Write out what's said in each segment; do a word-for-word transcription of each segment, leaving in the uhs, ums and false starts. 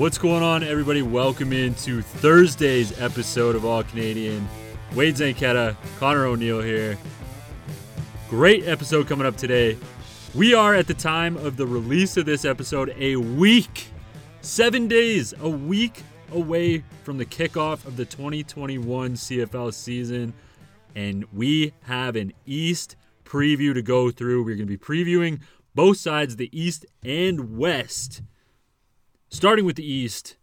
What's going on, everybody? Welcome into Thursday's episode of All Canadian. Wade Zanketa, Connor O'Neill here. Great episode coming up today. We are, at the time of the release of this episode, a week, seven days, a week away from the kickoff of the twenty twenty-one C F L season, and we have an East preview to go through. We're going to be previewing both sides, the East and West. Starting with the East,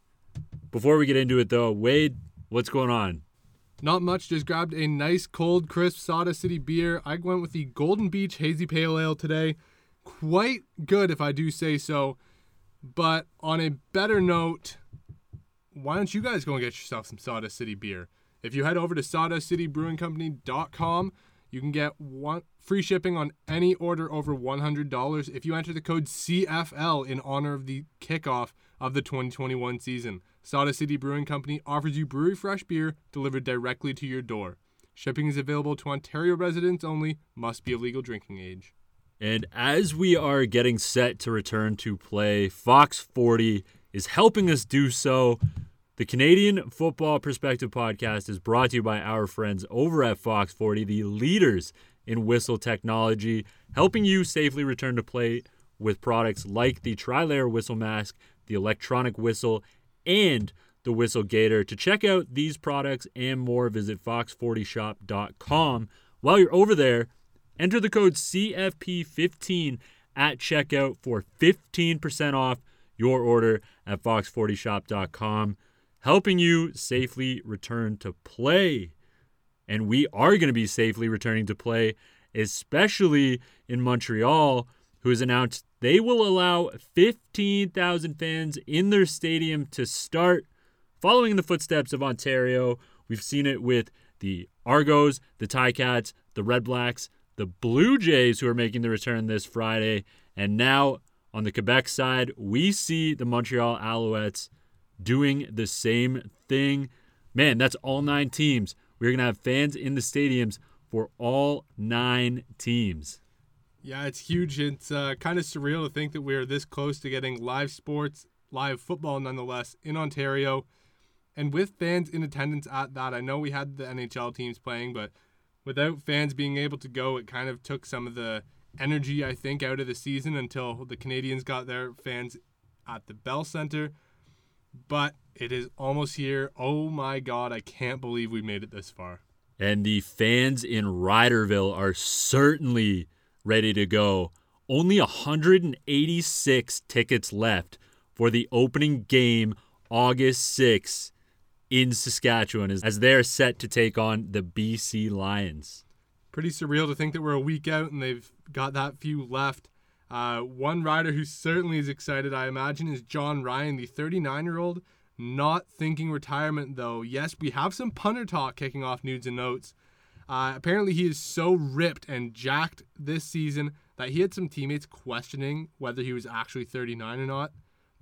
before we get into it, though, Wade, what's going on? Not much. Just grabbed a nice, cold, crisp Sawdust City beer. I went with the Golden Beach Hazy Pale Ale today. Quite good, if I do say so. But on a better note, why don't you guys go and get yourself some Sawdust City beer? If you head over to sawdust city brewing company dot com, you can get one free shipping on any order over one hundred dollars if you enter the code C F L in honor of the kickoff of the twenty twenty-one season. Sawdust City Brewing Company offers you brewery fresh beer delivered directly to your door. Shipping is available to Ontario residents only, must be of legal drinking age. And as we are getting set to return to play, Fox forty is helping us do so. The Canadian Football Perspective Podcast is brought to you by our friends over at Fox forty, the leaders in whistle technology, helping you safely return to play with products like the tri-layer whistle mask, the electronic whistle, and the whistle gator. To check out these products and more, visit fox forty shop dot com. While you're over there, enter the code C F P fifteen at checkout for fifteen percent off your order at fox forty shop dot com. Helping you safely return to play. And we are going to be safely returning to play, especially in Montreal, who has announced they will allow fifteen thousand fans in their stadium to start, following the footsteps of Ontario. We've seen it with the Argos, the Tiger Cats, the Red Blacks, the Blue Jays, who are making the return this Friday. And now on the Quebec side, we see the Montreal Alouettes doing the same thing. Man, that's all nine teams. We're going to have fans in the stadiums for all nine teams. Yeah, it's huge. It's uh, kind of surreal to think that we are this close to getting live sports, live football nonetheless, in Ontario. And with fans in attendance at that, I know we had the N H L teams playing, but without fans being able to go, it kind of took some of the energy, I think, out of the season until the Canadians got their fans at the Bell Centre. But it is almost here. Oh my God, I can't believe we made it this far. And the fans in Ryderville are certainly ready to go. Only one hundred eighty-six tickets left for the opening game August sixth in Saskatchewan as they are set to take on the B C Lions. Pretty surreal to think that we're a week out and they've got that few left. Uh, one rider who certainly is excited, I imagine, is John Ryan, the thirty-nine-year-old, not thinking retirement, though. Yes, we have some punter talk kicking off nudes and notes. Uh, apparently, he is so ripped and jacked this season that he had some teammates questioning whether he was actually thirty-nine or not.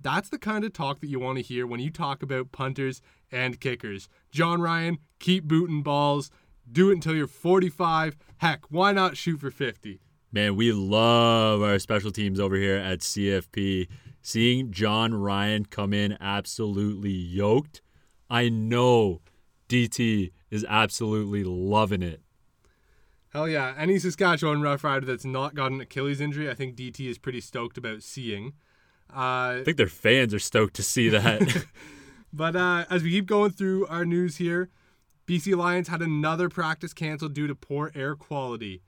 That's the kind of talk that you want to hear when you talk about punters and kickers. John Ryan, keep booting balls. Do it until you're forty-five. Heck, why not shoot for fifty? Man, we love our special teams over here at C F P. Seeing John Ryan come in absolutely yoked, I know D T is absolutely loving it. Hell yeah. Any Saskatchewan Roughrider that's not got an Achilles injury, I think D T is pretty stoked about seeing. Uh, I think their fans are stoked to see that. But uh, as we keep going through our news here, B C Lions had another practice canceled due to poor air quality.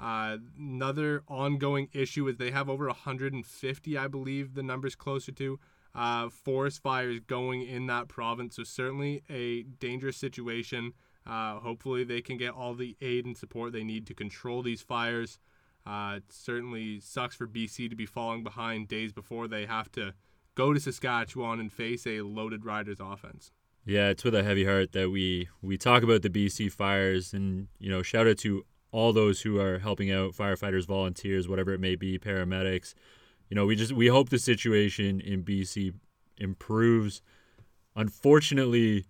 Uh, another ongoing issue is they have over one hundred fifty, I believe the number's closer to, uh, forest fires going in that province. So certainly a dangerous situation. Uh, hopefully they can get all the aid and support they need to control these fires. Uh, it certainly sucks for B C to be falling behind days before they have to go to Saskatchewan and face a loaded Riders offense. Yeah, it's with a heavy heart that we, we talk about the B C fires, and, you know, shout out to all those who are helping out, firefighters, volunteers, whatever it may be, paramedics. You know, we just we hope the situation in B C improves. Unfortunately,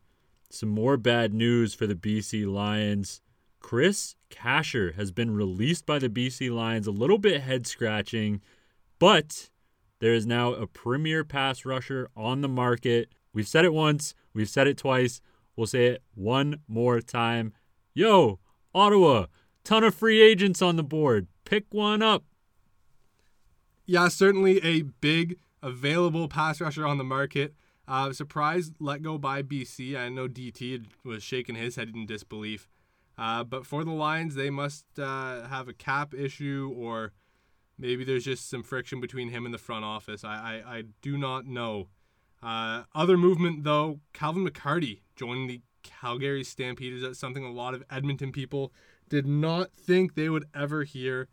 some more bad news for the B C Lions. Chris Kasher has been released by the B C Lions. A little bit head-scratching, but There is now a premier pass rusher on the market. We've said it once. We've said it twice. We'll say it one more time. Yo, Ottawa, ton of free agents on the board. Pick one up. Yeah, certainly a big available pass rusher on the market. Uh, surprised let go by B C. I know D T was shaking his head in disbelief. Uh, but for the Lions, they must uh, have a cap issue, or maybe there's just some friction between him and the front office. I, I, I do not know. Uh, other movement, though, Calvin McCarty joining the Calgary Stampeders. That's something a lot of Edmonton people did not think they would ever hear.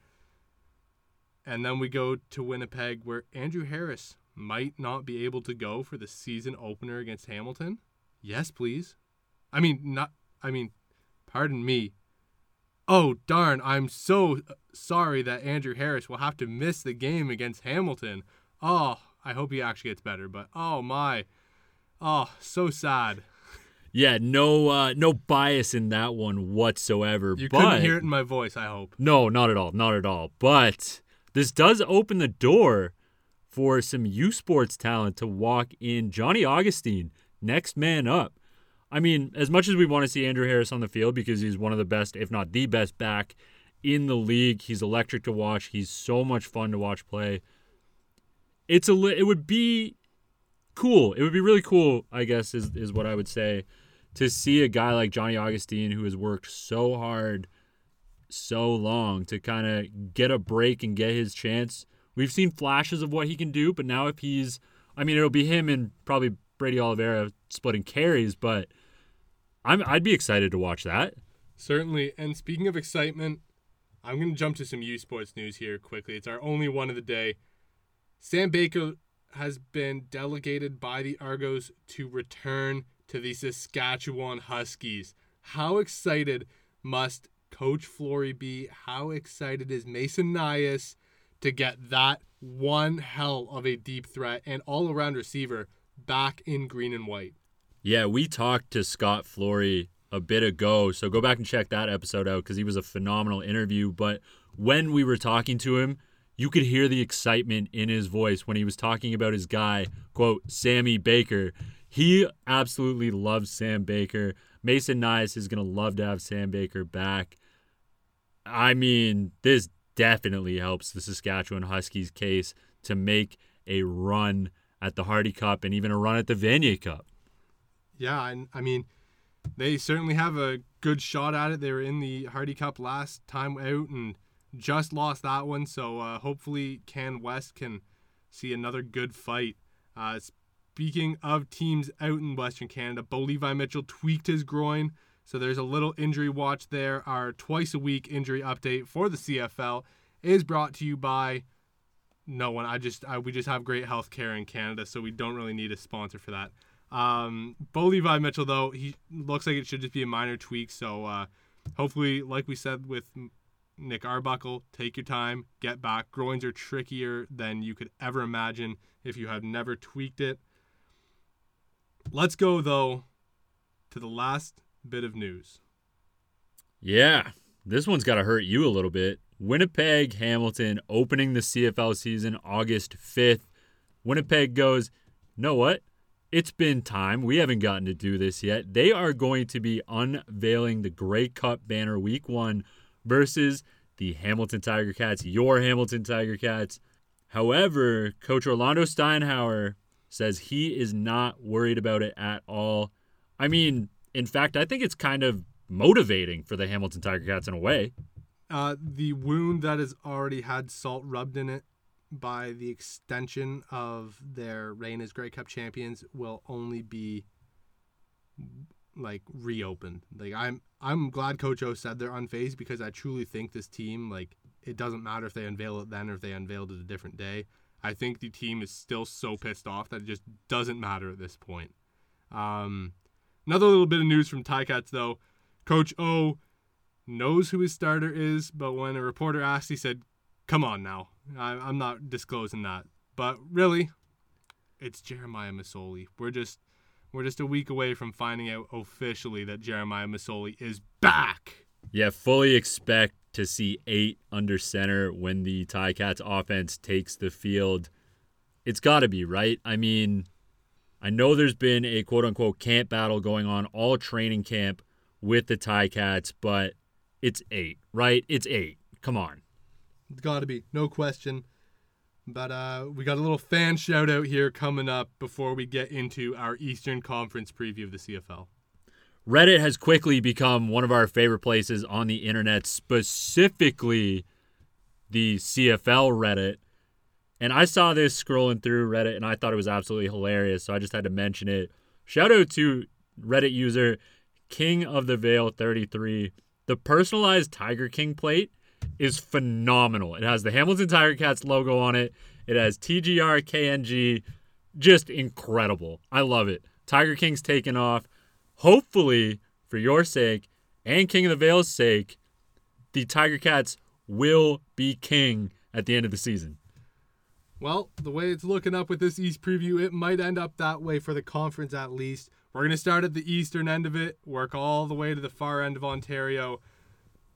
And then we go to Winnipeg, where Andrew Harris might not be able to go for the season opener against Hamilton. Yes, please. I mean, not. I mean, pardon me. Oh, darn. I'm so sorry that Andrew Harris will have to miss the game against Hamilton. Oh, I hope he actually gets better, but oh, my. Oh, so sad. Yeah, no uh, no bias in that one whatsoever. You but, couldn't hear it in my voice, I hope. No, not at all, not at all. But this does open the door for some U Sports talent to walk in. Johnny Augustine, next man up. I mean, as much as we want to see Andrew Harris on the field because he's one of the best, if not the best, back in the league, he's electric to watch. He's so much fun to watch play. It's a li- It would be cool. It would be really cool, I guess, is is what I would say, to see a guy like Johnny Augustine, who has worked so hard, so long, to kind of get a break and get his chance. We've seen flashes of what he can do, but now if he's, I mean, it'll be him and probably Brady Oliveira splitting carries, but I'm, I'd be excited to watch that. Certainly, and speaking of excitement, I'm going to jump to some U Sports news here quickly. It's our only one of the day. Sam Baker has been delegated by the Argos to return to the Saskatchewan Huskies. How excited must Coach Flory be? How excited is Mason Nias to get that one hell of a deep threat and all-around receiver back in green and white? Yeah, we talked to Scott Flory a bit ago, so go back and check that episode out because he was a phenomenal interview. But when we were talking to him, you could hear the excitement in his voice when he was talking about his guy, quote, Sammy Baker. He absolutely loves Sam Baker. Mason Nias is going to love to have Sam Baker back. I mean, this definitely helps the Saskatchewan Huskies case to make a run at the Hardy Cup and even a run at the Vanier Cup. Yeah, I, I mean, they certainly have a good shot at it. They were in the Hardy Cup last time out and just lost that one, so uh, hopefully Can West can see another good fight. Uh, speaking of teams out in Western Canada, Bo Levi Mitchell tweaked his groin, so there's a little injury watch there. Our twice-a-week injury update for the C F L is brought to you by no one. I just I, we just have great health care in Canada, so we don't really need a sponsor for that. Um, Bo Levi Mitchell, though, he looks like it should just be a minor tweak, so uh, hopefully, like we said with Nick Arbuckle, take your time, get back. Groins are trickier than you could ever imagine if you have never tweaked it. Let's go, though, to the last bit of news. Yeah, this one's got to hurt you a little bit. Winnipeg, Hamilton, opening the C F L season August fifth. Winnipeg goes, you know what? It's been time. We haven't gotten to do this yet. They are going to be unveiling the Grey Cup banner week one versus the Hamilton Tiger Cats, your Hamilton Tiger Cats. However, Coach Orlando Steinauer says he is not worried about it at all. I mean, in fact, I think it's kind of motivating for the Hamilton Tiger Cats in a way. Uh, the wound that has already had salt rubbed in it by the extension of their reign as Grey Cup champions will only be like reopened. Like I'm I'm glad Coach O said they're unfazed, because I truly think this team, like, it doesn't matter if they unveil it then or if they unveiled it a different day. I think the team is still so pissed off that it just doesn't matter at this point. Um, another little bit of news from Ticats, though. Coach O knows who his starter is, but when a reporter asked, he said, come on now, I, I'm not disclosing that. But really, it's Jeremiah Masoli. We're just... We're just a week away from finding out officially that Jeremiah Masoli is back. Yeah, fully expect to see eight under center when the Ticats offense takes the field. It's got to be, right? I mean, I know there's been a quote-unquote camp battle going on all training camp with the Ticats, but it's eight, right? It's eight. Come on. It's got to be. No question. But uh, we got a little fan shout-out here coming up before we get into our Eastern Conference preview of the C F L. Reddit has quickly become one of our favorite places on the internet, specifically the C F L Reddit. And I saw this scrolling through Reddit, and I thought it was absolutely hilarious, so I just had to mention it. Shout out to Reddit user King of the Veil thirty-three. The personalized Tiger King plate is phenomenal. It has the Hamilton Tiger Cats logo on it. It has T G R K N G. Just incredible. I love it. Tiger King's taken off. Hopefully, for your sake and King of the Veil's sake, the Tiger Cats will be king at the end of the season. Well, the way it's looking up with this East preview, it might end up that way for the conference at least. We're going to start at the eastern end of it, work all the way to the far end of Ontario,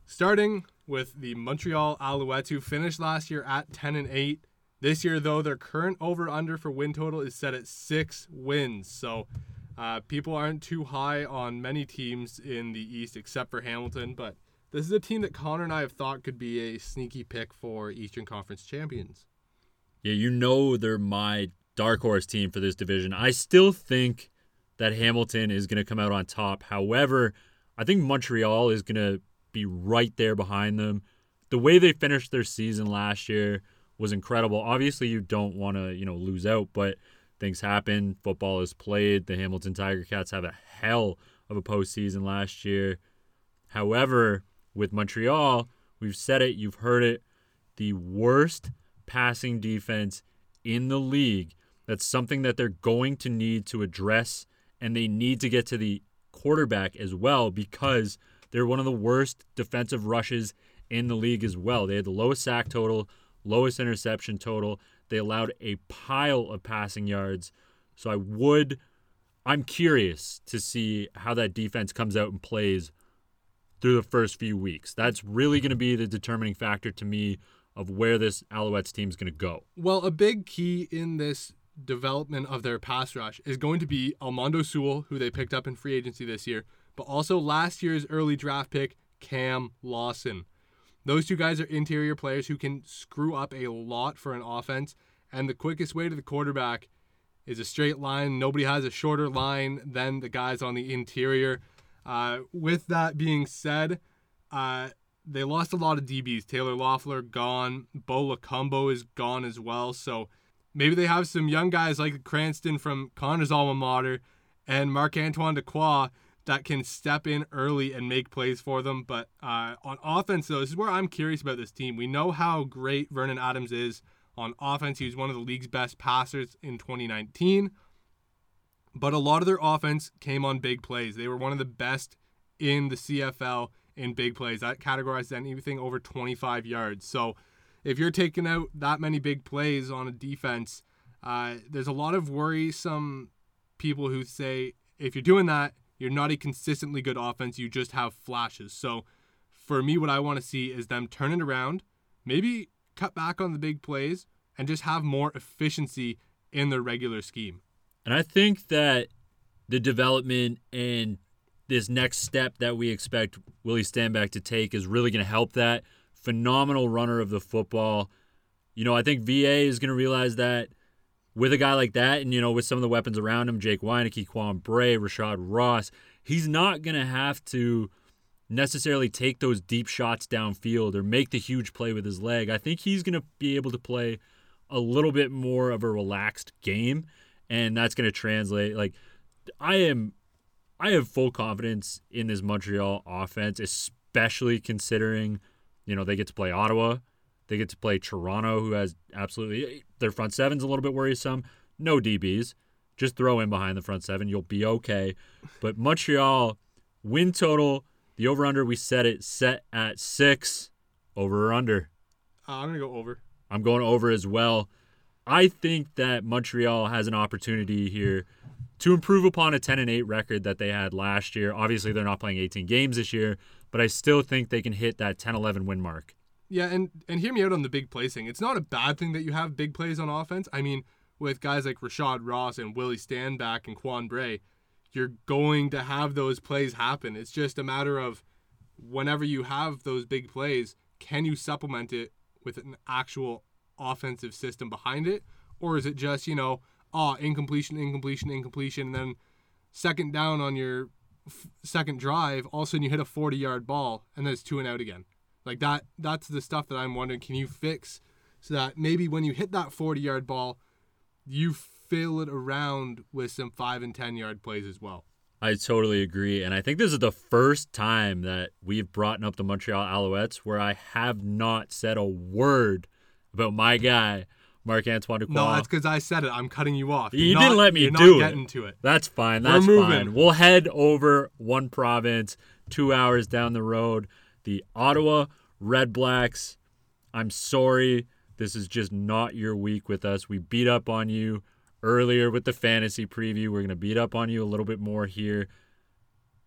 starting with the Montreal Alouettes, who finished last year at ten and eight. This year, though, their current over-under for win total is set at six wins. So uh, people aren't too high on many teams in the East except for Hamilton, but this is a team that Connor and I have thought could be a sneaky pick for Eastern Conference champions. Yeah, you know they're my dark horse team for this division. I still think that Hamilton is going to come out on top. However, I think Montreal is going to be right there behind them. The way they finished their season last year was incredible. Obviously, you don't want to, you know, lose out, but things happen. Football is played. The Hamilton Tiger Cats have a hell of a postseason last year. However, with Montreal, we've said it, you've heard it, the worst passing defense in the league. That's something that they're going to need to address, and they need to get to the quarterback as well, because they're one of the worst defensive rushes in the league as well. They had the lowest sack total, lowest interception total. They allowed a pile of passing yards. So I would, I'm curious to see how that defense comes out and plays through the first few weeks. That's really going to be the determining factor to me of where this Alouettes team is going to go. Well, a big key in this development of their pass rush is going to be Almondo Sewell, who they picked up in free agency this year, but also last year's early draft pick, Cam Lawson. Those two guys are interior players who can screw up a lot for an offense, and the quickest way to the quarterback is a straight line. Nobody has a shorter line than the guys on the interior. Uh, with that being said, uh, they lost a lot of D Bs. Taylor Loeffler gone. Bo Lecuambo is gone as well. So maybe they have some young guys like Cranston from Connor's alma mater and Marc-Antoine Dacroix that can step in early and make plays for them. But uh, on offense, though, this is where I'm curious about this team. We know how great Vernon Adams is on offense. He was one of the league's best passers in twenty nineteen. But a lot of their offense came on big plays. They were one of the best in the C F L in big plays. That categorizes anything over twenty-five yards. So if you're taking out that many big plays on a defense, uh, there's a lot of worrisome people who say, if you're doing that, you're not a consistently good offense. You just have flashes. So for me, what I want to see is them turn it around, maybe cut back on the big plays, and just have more efficiency in their regular scheme. And I think that the development and this next step that we expect Willie Stanback to take is really going to help that. Phenomenal runner of the football. You know, I think V A is going to realize that with a guy like that and, you know, with some of the weapons around him, Jake Weineke, Quan Bray, Rashad Ross, he's not going to have to necessarily take those deep shots downfield or make the huge play with his leg. I think he's going to be able to play a little bit more of a relaxed game, and that's going to translate. Like, I am... I have full confidence in this Montreal offense, especially considering, you know, they get to play Ottawa. They get to play Toronto, who has absolutely – their front seven's a little bit worrisome. No D Bs. Just throw in behind the front seven. You'll be okay. But Montreal, win total, the over-under, we set it set at six. Over or under? Uh, I'm going to go over. I'm going over as well. I think that Montreal has an opportunity here to improve upon a ten and eight record that they had last year. Obviously, they're not playing eighteen games this year, but I still think they can hit that ten eleven win mark. Yeah, and, and hear me out on the big play thing. It's not a bad thing that you have big plays on offense. I mean, with guys like Rashad Ross and Willie Stanback and Quan Bray, you're going to have those plays happen. It's just a matter of whenever you have those big plays, can you supplement it with an actual offensive system behind it? Or is it just, you know, oh, incompletion, incompletion, incompletion, and then second down on your f- second drive, all of a sudden you hit a forty-yard ball, and then it's two and out again. Like, that. that's the stuff that I'm wondering, can you fix so that maybe when you hit that forty-yard ball, you fill it around with some five- and ten-yard plays as well? I totally agree, and I think this is the first time that we've brought up the Montreal Alouettes where I have not said a word about my guy, Marc-Antoine Dacroix. No, that's because I said it. I'm cutting you off. You're you not, didn't let me you're do not it. Getting to it. That's fine. That's We're moving. fine. We'll head over one province, two hours down the road. The Ottawa Red Blacks. I'm sorry, this is just not your week with us. We beat up on you earlier with the fantasy preview. We're going to beat up on you a little bit more here.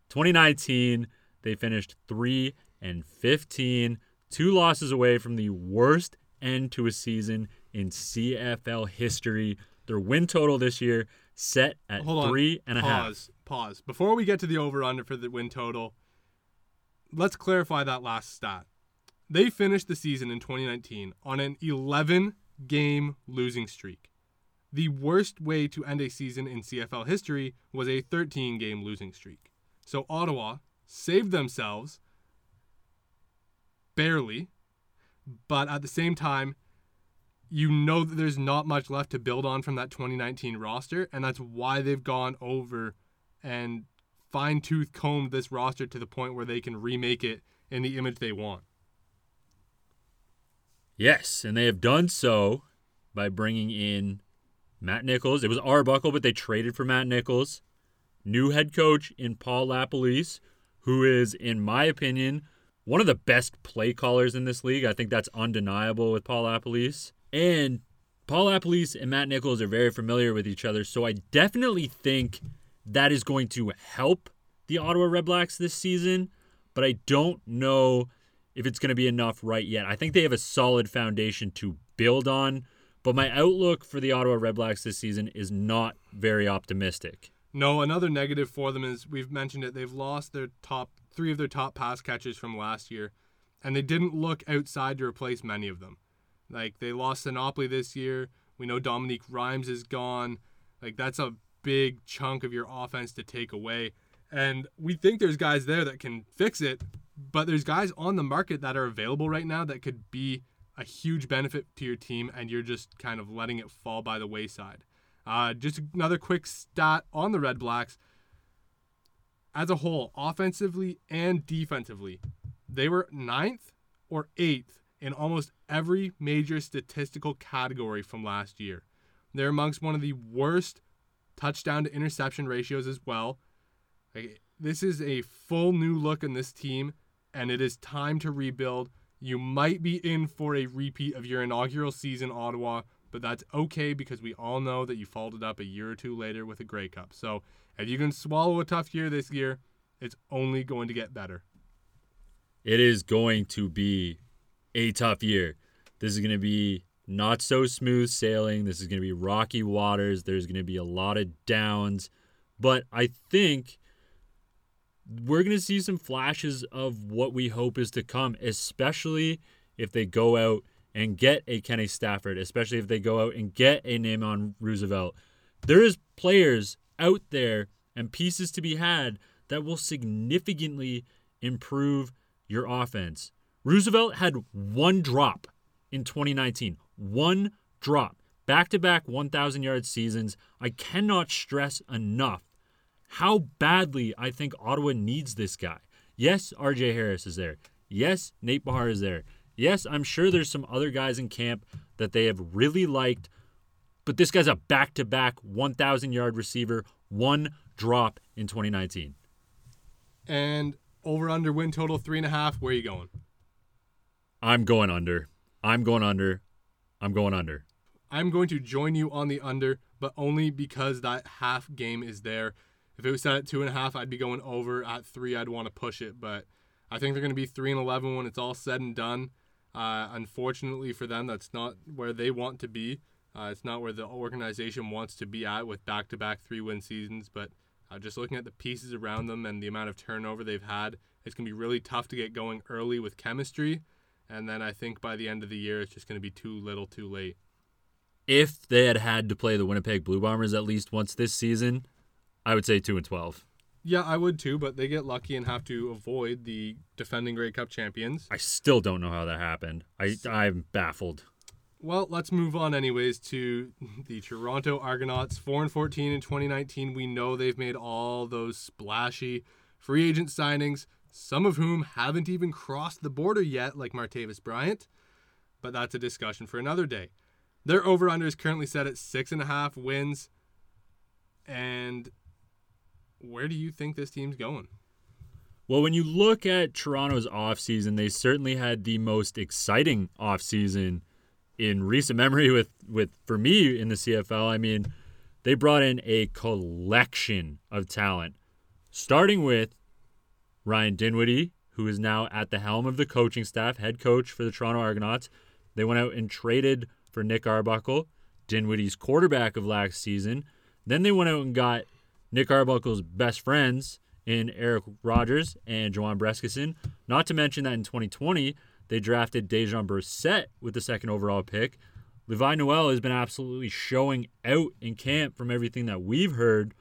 twenty nineteen, they finished three and fifteen, two losses away from the worst end to a season in C F L history. Their win total this year set at Hold three on. and a Pause. half. Pause. Pause. Before we get to the over-under for the win total, let's clarify that last stat. They finished the season in twenty nineteen on an eleven-game losing streak. The worst way to end a season in C F L history was a thirteen-game losing streak. So Ottawa saved themselves barely, but at the same time, you know that there's not much left to build on from that twenty nineteen roster, and that's why they've gone over and fine-tooth combed this roster to the point where they can remake it in the image they want. Yes, and they have done so by bringing in Matt Nichols. It was Arbuckle, but they traded for Matt Nichols. New head coach in Paul LaPolice, who is, in my opinion, one of the best play callers in this league. I think that's undeniable with Paul LaPolice. And Paul LaPolice and Matt Nichols are very familiar with each other, so I definitely think that is going to help the Ottawa Red Blacks this season, but I don't know if it's going to be enough right yet. I think they have a solid foundation to build on, but my outlook for the Ottawa Red Blacks this season is not very optimistic. No, another negative for them is, we've mentioned it, they've lost their top three of their top pass catchers from last year, and they didn't look outside to replace many of them. Like, they lost Sinopoli this year. We know Dominique Rhymes is gone. Like, that's a big chunk of your offense to take away. And we think there's guys there that can fix it, but there's guys on the market that are available right now that could be a huge benefit to your team, and you're just kind of letting it fall by the wayside. Uh, just another quick stat on the Red Blacks. As a whole, offensively and defensively, they were ninth or eighth in almost every major statistical category from last year. They're amongst one of the worst touchdown to interception ratios as well. Like, this is a full new look in this team, and it is time to rebuild. You might be in for a repeat of your inaugural season, Ottawa, but that's okay because we all know that you followed it up a year or two later with a Grey Cup. So if you can swallow a tough year this year, it's only going to get better. It is going to be a tough year. This is going to be not so smooth sailing. This is going to be rocky waters. There's going to be a lot of downs. But I think we're going to see some flashes of what we hope is to come, especially if they go out and get a Kenny Stafford, especially if they go out and get a Namon Roosevelt. There is players out there and pieces to be had that will significantly improve your offense. Roosevelt had one drop in twenty nineteen. One drop. Back-to-back one thousand-yard seasons. I cannot stress enough how badly I think Ottawa needs this guy. Yes, R J Harris is there. Yes, Nate Bahar is there. Yes, I'm sure there's some other guys in camp that they have really liked, but this guy's a back-to-back one thousand-yard receiver. One drop in twenty nineteen. And over-under win total, three and a half. Where are you going? I'm going under. I'm going under. I'm going under. I'm going to join you on the under, but only because that half game is there. If it was set at two and a half, I'd be going over. At three, I'd want to push it, but I think they're going to be three and eleven when it's all said and done. Uh, unfortunately for them, that's not where they want to be. Uh, it's not where the organization wants to be at with back-to-back three-win seasons, but uh, just looking at the pieces around them and the amount of turnover they've had, it's going to be really tough to get going early with chemistry. And then I think by the end of the year, it's just going to be too little too late. If they had had to play the Winnipeg Blue Bombers at least once this season, I would say two and twelve. Yeah, I would too, but they get lucky and have to avoid the defending Grey Cup champions. I still don't know how that happened. I, I'm baffled. Well, let's move on anyways to the Toronto Argonauts, four and fourteen in twenty nineteen. We know they've made all those splashy free agent signings, some of whom haven't even crossed the border yet, like Martavis Bryant, but that's a discussion for another day. Their over-under is currently set at six and a half wins, and where do you think this team's going? Well, when you look at Toronto's offseason, they certainly had the most exciting offseason in recent memory with, with for me in the C F L. I mean, they brought in a collection of talent, starting with Ryan Dinwiddie, who is now at the helm of the coaching staff, head coach for the Toronto Argonauts. They went out and traded for Nick Arbuckle, Dinwiddie's quarterback of last season. Then they went out and got Nick Arbuckle's best friends in Eric Rogers and Jawan Breskison. Not to mention that in twenty twenty, they drafted Dejan Brissett with the second overall pick. Levi Noel has been absolutely showing out in camp from everything that we've heard,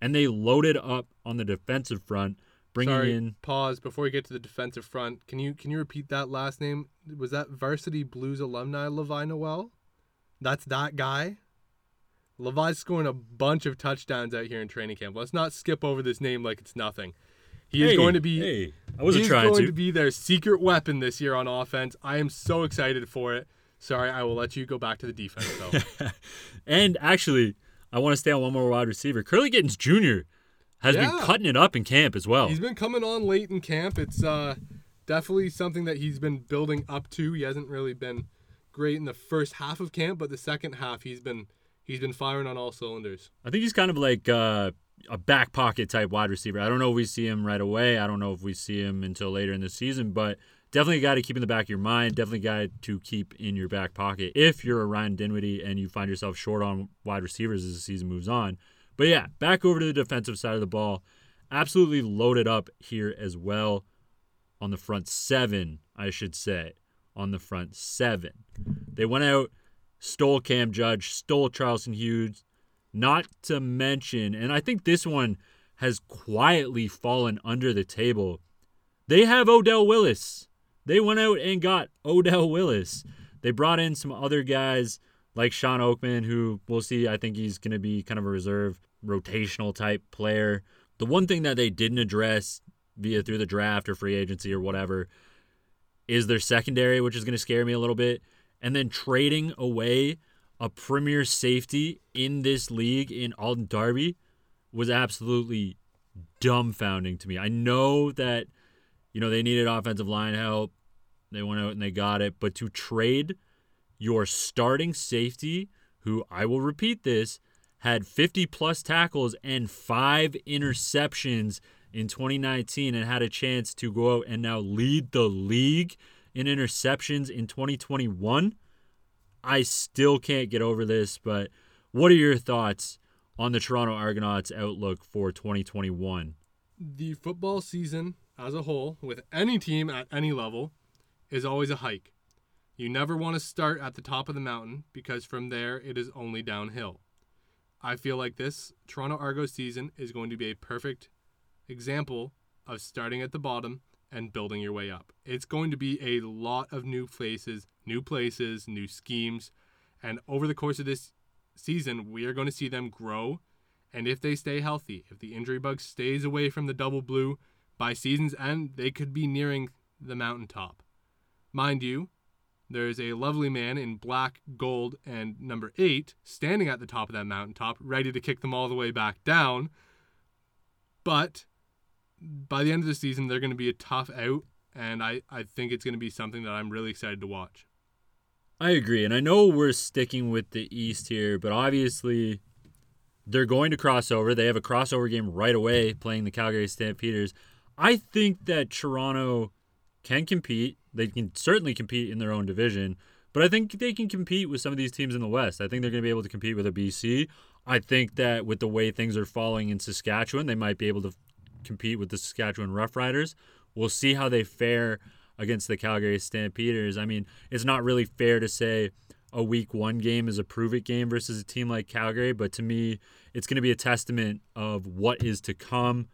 and they loaded up on the defensive front, bringing Sorry, in... pause. Before we get to the defensive front, can you can you repeat that last name? Was that Varsity Blues alumni Levi Noel? That's that guy? Levi's scoring a bunch of touchdowns out here in training camp. Let's not skip over this name like it's nothing. He hey, is going to be hey, I wasn't he is trying going to. to be their secret weapon this year on offense. I am so excited for it. Sorry, I will let you go back to the defense, though. And actually, I want to stay on one more wide receiver. Curley Gittins Junior has yeah. been cutting it up in camp as well. He's been coming on late in camp. It's uh, definitely something that he's been building up to. He hasn't really been great in the first half of camp, but the second half he's been he's been firing on all cylinders. I think he's kind of like... Uh, a back pocket type wide receiver. I don't know if we see him right away. I don't know if we see him until later in the season, but definitely a guy to keep in the back of your mind, definitely a guy to keep in your back pocket if you're a Ryan Dinwiddie and you find yourself short on wide receivers as the season moves on. But yeah, back over to the defensive side of the ball. Absolutely loaded up here as well on the front seven, I should say. On the front seven. They went out, stole Cam Judge, stole Charleston Hughes, not to mention, and I think this one has quietly fallen under the table, they have Odell Willis. They went out and got Odell Willis. They brought in some other guys like Sean Oakman, who we'll see. I think he's going to be kind of a reserve, rotational type player. The one thing that they didn't address via through the draft or free agency or whatever is their secondary, which is going to scare me a little bit. And then trading away a premier safety in this league in Alden Darby was absolutely dumbfounding to me. I know that, you know, they needed offensive line help. They went out and they got it. But to trade your starting safety, who, I will repeat this, had fifty-plus tackles and five interceptions in twenty nineteen and had a chance to go out and now lead the league in interceptions in twenty twenty-one, I still can't get over this, but what are your thoughts on the Toronto Argonauts' outlook for twenty twenty-one? The football season as a whole, with any team at any level, is always a hike. You never want to start at the top of the mountain because from there it is only downhill. I feel like this Toronto Argo season is going to be a perfect example of starting at the bottom and building your way up. It's going to be a lot of new places, new places, new schemes. And over the course of this season, we are going to see them grow. And if they stay healthy, if the injury bug stays away from the double blue, by season's end, they could be nearing the mountaintop. Mind you, there is a lovely man in black, gold, and number eight standing at the top of that mountaintop, ready to kick them all the way back down. But by the end of the season, they're going to be a tough out, and I, I think it's going to be something that I'm really excited to watch. I agree, and I know we're sticking with the East here, but obviously they're going to cross over. They have a crossover game right away playing the Calgary Stampeders. I think that Toronto can compete. They can certainly compete in their own division. But I think they can compete with some of these teams in the West. I think they're going to be able to compete with a B C. I think that with the way things are falling in Saskatchewan, they might be able to compete with the Saskatchewan Roughriders. We'll see how they fare against the Calgary Stampeders. I mean, it's not really fair to say a week one game is a prove-it game versus a team like Calgary, but to me, it's going to be a testament of what is to come.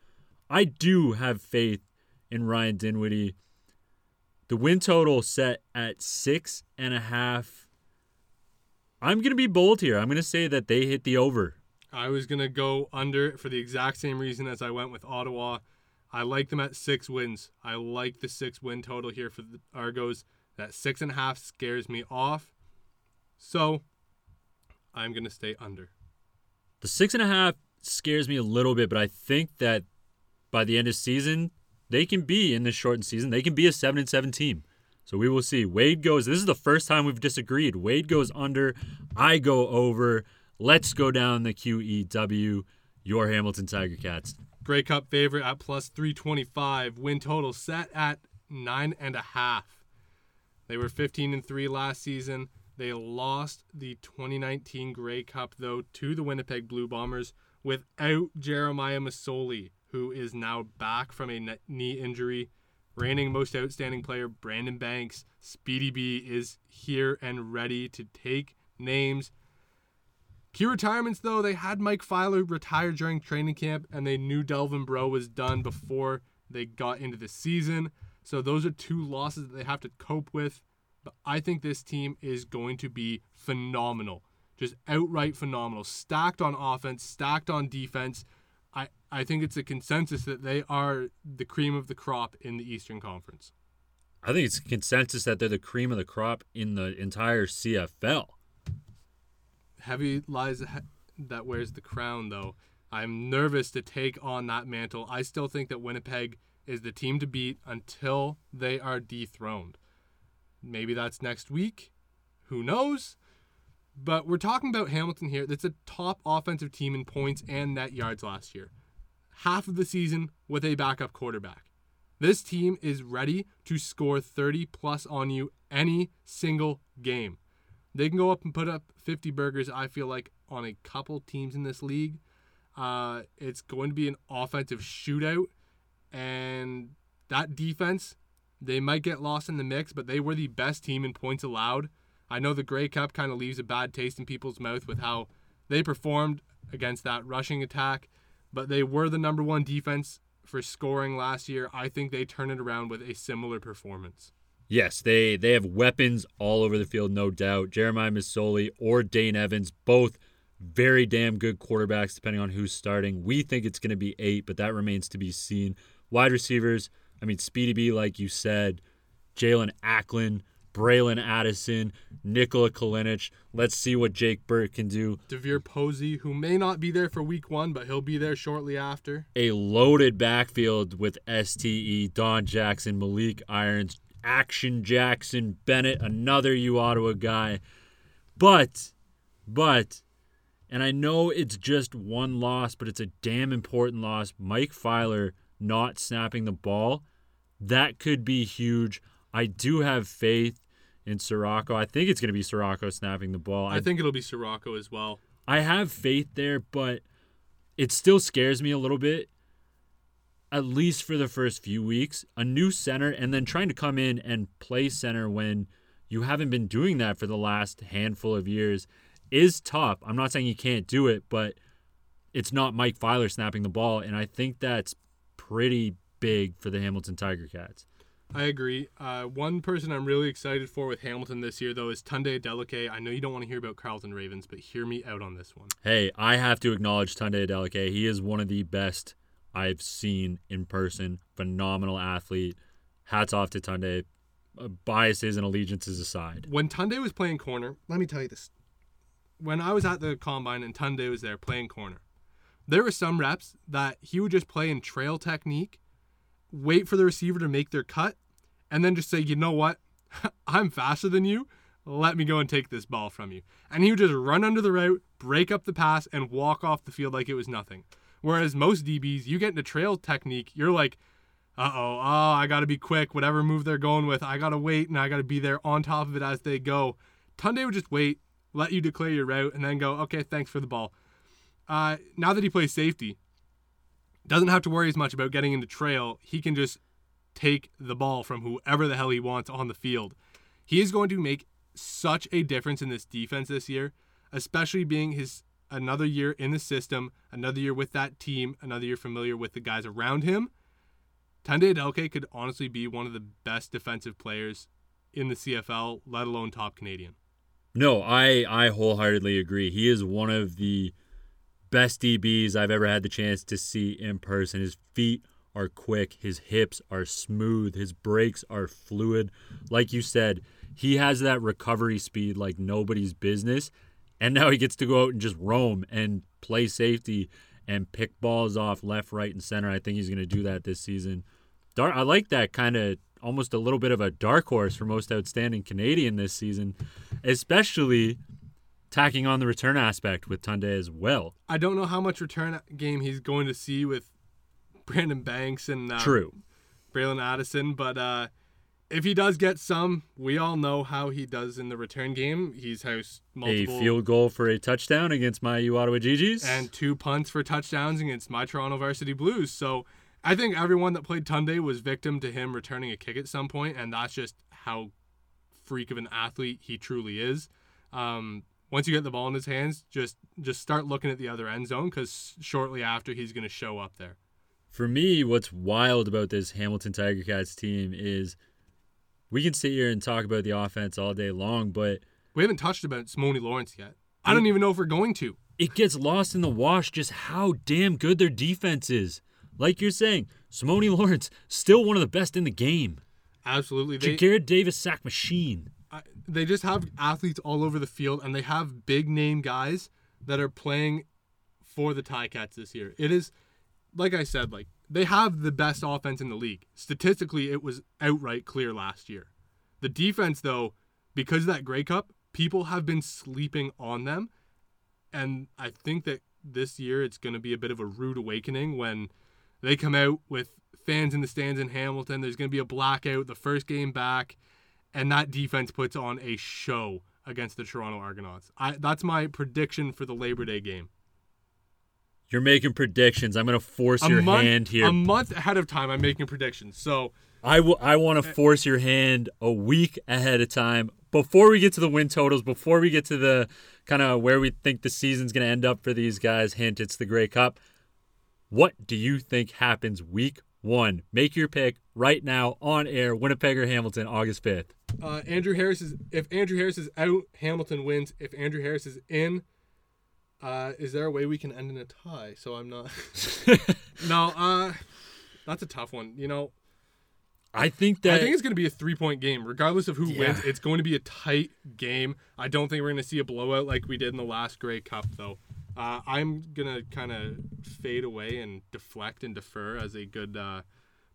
I do have faith in Ryan Dinwiddie. The win total set at six and a half. I'm going to be bold here. I'm going to say that they hit the over. I was going to go under for the exact same reason as I went with Ottawa. I like them at six wins. I like the six win total here for the Argos. That six and a half scares me off. So I'm going to stay under. The six and a half scares me a little bit, but I think that by the end of season, they can be in this shortened season. They can be a seven and seven team. So we will see. Wade goes. This is the first time we've disagreed. Wade goes under. I go over. Let's go down the Q E W. Your Hamilton Tiger Cats. Grey Cup favorite at plus three twenty-five. Win total set at nine and a half. They were fifteen and three last season. They lost the twenty nineteen Grey Cup, though, to the Winnipeg Blue Bombers without Jeremiah Masoli, who is now back from a knee injury. Reigning most outstanding player, Brandon Banks. Speedy B is here and ready to take names. Key retirements, though, they had Mike Filer retire during training camp, and they knew Delvin Breaux was done before they got into the season. So those are two losses that they have to cope with. But I think this team is going to be phenomenal, just outright phenomenal, stacked on offense, stacked on defense. I, I think it's a consensus that they are the cream of the crop in the Eastern Conference. I think it's a consensus that they're the cream of the crop in the entire C F L. Heavy lies that wears the crown, though. I'm nervous to take on that mantle. I still think that Winnipeg is the team to beat until they are dethroned. Maybe that's next week. Who knows? But we're talking about Hamilton here. That's a top offensive team in points and net yards last year. Half of the season with a backup quarterback. This team is ready to score thirty plus on you any single game. They can go up and put up fifty burgers, I feel like, on a couple teams in this league. Uh, it's going to be an offensive shootout. And that defense, they might get lost in the mix, but they were the best team in points allowed. I know the Grey Cup kind of leaves a bad taste in people's mouth with how they performed against that rushing attack, but they were the number one defense for scoring last year. I think they turn it around with a similar performance. Yes, they, they have weapons all over the field, no doubt. Jeremiah Masoli or Dane Evans, both very damn good quarterbacks, depending on who's starting. We think it's going to be eight, but that remains to be seen. Wide receivers, I mean, Speedy B, like you said, Jalen Acklin, Braylon Addison, Nikola Kalinic. Let's see what Jake Burt can do. Devere Posey, who may not be there for week one, but he'll be there shortly after. A loaded backfield with S T E, Don Jackson, Malik Irons, Action Jackson, Bennett, another U Ottawa guy. But, but, and I know it's just one loss, but it's a damn important loss. Mike Filer not snapping the ball, that could be huge. I do have faith in Sirocco. I think it's going to be Sirocco snapping the ball. I think it'll be Sirocco as well. I have faith there, but it still scares me a little bit, at least for the first few weeks. A new center and then trying to come in and play center when you haven't been doing that for the last handful of years is tough. I'm not saying you can't do it, but it's not Mike Filer snapping the ball, and I think that's pretty big for the Hamilton Tiger Cats. I agree. Uh, one person I'm really excited for with Hamilton this year, though, is Tunde Adeleke. I know you don't want to hear about Carleton Ravens, but hear me out on this one. Hey, I have to acknowledge Tunde Adeleke. He is one of the best I've seen in person. Phenomenal athlete. Hats off to Tunde. Biases and allegiances aside. When Tunde was playing corner, let me tell you this. When I was at the combine and Tunde was there playing corner, there were some reps that he would just play in trail technique, wait for the receiver to make their cut, and then just say, you know what, I'm faster than you, let me go and take this ball from you. And he would just run under the route, break up the pass, and walk off the field like it was nothing. Whereas most D Bs, you get into trail technique, you're like, uh-oh, oh, I got to be quick. Whatever move they're going with, I got to wait, and I got to be there on top of it as they go. Tunde would just wait, let you declare your route, and then go, okay, thanks for the ball. Uh, now that he plays safety, doesn't have to worry as much about getting into trail. He can just take the ball from whoever the hell he wants on the field. He is going to make such a difference in this defense this year, especially being his another year in the system, another year with that team, another year familiar with the guys around him. Tunde Adeleke could honestly be one of the best defensive players in the C F L, let alone top Canadian. No, I, I wholeheartedly agree. He is one of the best D Bs I've ever had the chance to see in person. His feet are quick. His hips are smooth. His breaks are fluid. Like you said, he has that recovery speed like nobody's business. And now he gets to go out and just roam and play safety and pick balls off left, right, and center. I think he's going to do that this season. Dark, I like that kind of almost a little bit of a dark horse for most outstanding Canadian this season, especially tacking on the return aspect with Tunde as well. I don't know how much return game he's going to see with Brandon Banks and uh, True. Braylon Addison, but uh, if he does get some, we all know how he does in the return game. He's housed multiple... A field goal for a touchdown against my U Ottawa G Gs. And two punts for touchdowns against my Toronto Varsity Blues. So I think everyone that played Tunde was victim to him returning a kick at some point, and that's just how freak of an athlete he truly is. Um, once you get the ball in his hands, just, just start looking at the other end zone, because shortly after he's going to show up there. For me, what's wild about this Hamilton Tiger Cats team is... We can sit here and talk about the offense all day long, but... We haven't touched about Simone Lawrence yet. I don't even know if we're going to. It gets lost in the wash just how damn good their defense is. Like you're saying, Simone Lawrence, still one of the best in the game. Absolutely. They, Jagarrett Davis sack machine. I, they just have athletes all over the field, and they have big-name guys that are playing for the Ticats this year. It is, like I said, like... They have the best offense in the league. Statistically, it was outright clear last year. The defense, though, because of that Grey Cup, people have been sleeping on them. And I think that this year it's going to be a bit of a rude awakening when they come out with fans in the stands in Hamilton. There's going to be a blackout the first game back. And that defense puts on a show against the Toronto Argonauts. I, that's my prediction for the Labor Day game. You're making predictions. I'm going to force a your month, hand here. A month ahead of time, I'm making predictions. So I will. I want to force your hand a week ahead of time. Before we get to the win totals, before we get to the kind of where we think the season's going to end up for these guys, hint, it's the Grey Cup. What do you think happens week one? Make your pick right now on air, Winnipeg or Hamilton, August fifth. Uh, Andrew Harris is, if Andrew Harris is out, Hamilton wins. If Andrew Harris is in... Uh, is there a way we can end in a tie? So I'm not... no, uh, that's a tough one. You know, I think that... I think it's going to be a three-point game. Regardless of who yeah. wins, it's going to be a tight game. I don't think we're going to see a blowout like we did in the last Grey Cup, though. Uh, I'm going to kind of fade away and deflect and defer as a good uh,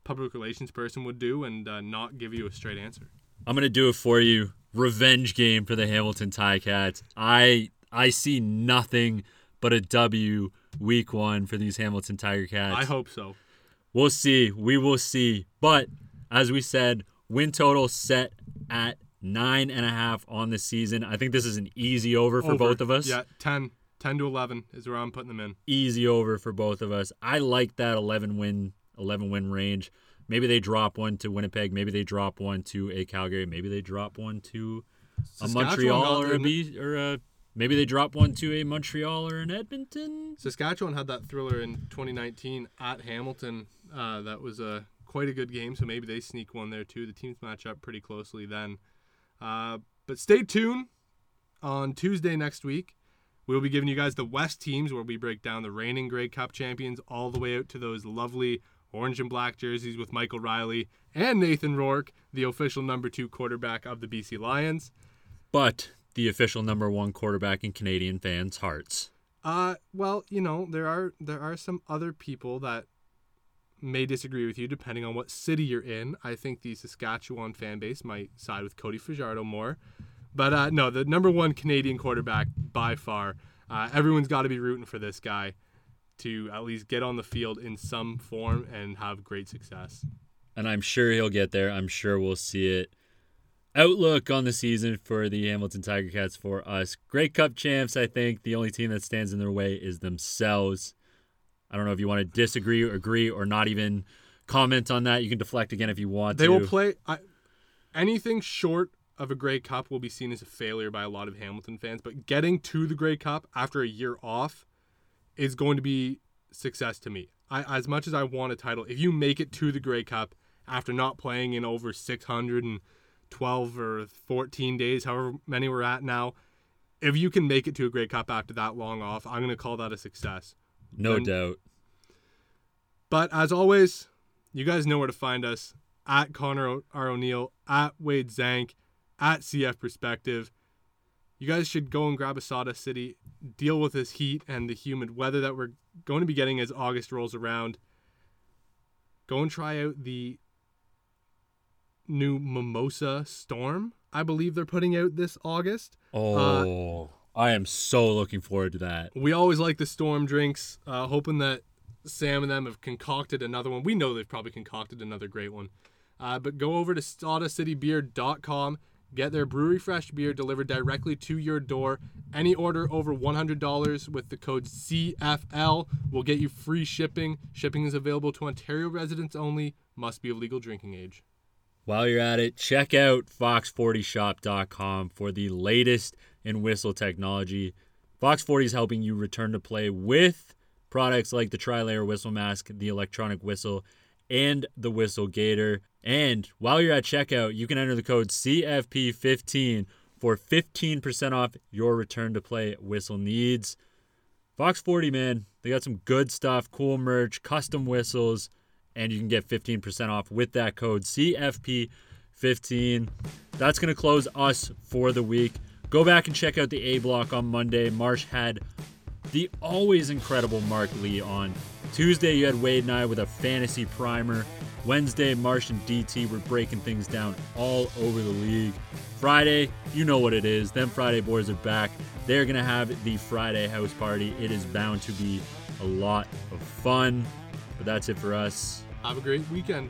public relations person would do and uh, not give you a straight answer. I'm going to do it for you. Revenge game for the Hamilton Ticats. I... I see nothing but a W week one for these Hamilton Tiger Cats. I hope so. We'll see. We will see. But as we said, win total set at nine and a half on the season. I think this is an easy over for over. both of us. Yeah, ten. ten to eleven is where I'm putting them in. Easy over for both of us. I like that eleven win, eleven win range. Maybe they drop one to Winnipeg. Maybe they drop one to a Calgary. Maybe they drop one to a Montreal or a B or a... Maybe they drop one to a Montreal or an Edmonton. Saskatchewan had that thriller in twenty nineteen at Hamilton. Uh, that was a, quite a good game, so maybe they sneak one there too. The teams match up pretty closely then. Uh, but stay tuned. On Tuesday next week, we'll be giving you guys the West teams where we break down the reigning Grey Cup champions all the way out to those lovely orange and black jerseys with Michael Riley and Nathan Rourke, the official number two quarterback of the B C Lions. But... the official number one quarterback in Canadian fans' hearts. Uh, well, you know, there are there are some other people that may disagree with you depending on what city you're in. I think the Saskatchewan fan base might side with Cody Fajardo more. But, uh, no, the number one Canadian quarterback by far. Uh, everyone's got to be rooting for this guy to at least get on the field in some form and have great success. and I'm sure he'll get there. I'm sure we'll see it. Outlook on the season for the Hamilton Tiger Cats for us. Great Cup champs, I think. The only team that stands in their way is themselves. I don't know if you want to disagree or agree or not even comment on that. You can deflect again if you want they to. They will play I, anything short of a Grey Cup will be seen as a failure by a lot of Hamilton fans, but getting to the Grey Cup after a year off is going to be success to me. I, as much as I want a title, if you make it to the Grey Cup after not playing in over six hundred twelve or fourteen days, however many we're at now, if you can make it to a Grey Cup after that long off, I'm going to call that a success. No and, doubt. But as always, you guys know where to find us. At Connor R. O'Neill, at Wade Zank, at C F Perspective. You guys should go and grab a Sawdust City, deal with this heat and the humid weather that we're going to be getting as August rolls around. Go and try out the new Mimosa Storm, I believe they're putting out this August. Oh, uh, I am so looking forward to that. We always like the Storm drinks, uh, hoping that Sam and them have concocted another one. We know they've probably concocted another great one. Uh, but go over to sawdust city beer dot com. Get their brewery fresh beer delivered directly to your door. Any order over one hundred dollars with the code C F L will get you free shipping. Shipping is available to Ontario residents only. Must be of legal drinking age. While you're at it, check out fox forty shop dot com for the latest in whistle technology. Fox forty is helping you return to play with products like the tri-layer whistle mask, the electronic whistle, and the Whistle Gator. And while you're at checkout, you can enter the code C F P fifteen for fifteen percent off your return to play whistle needs. Fox forty, man, they got some good stuff, cool merch, custom whistles, and you can get fifteen percent off with that code C F P fifteen. That's going to close us for the week. Go back and check out the A Block on Monday. Marsh had the always incredible Mark Lee on. Tuesday, you had Wade and I with a fantasy primer. Wednesday, Marsh and D T were breaking things down all over the league. Friday, you know what it is. Them Friday boys are back. They're going to have the Friday house party. It is bound to be a lot of fun. But that's it for us. Have a great weekend.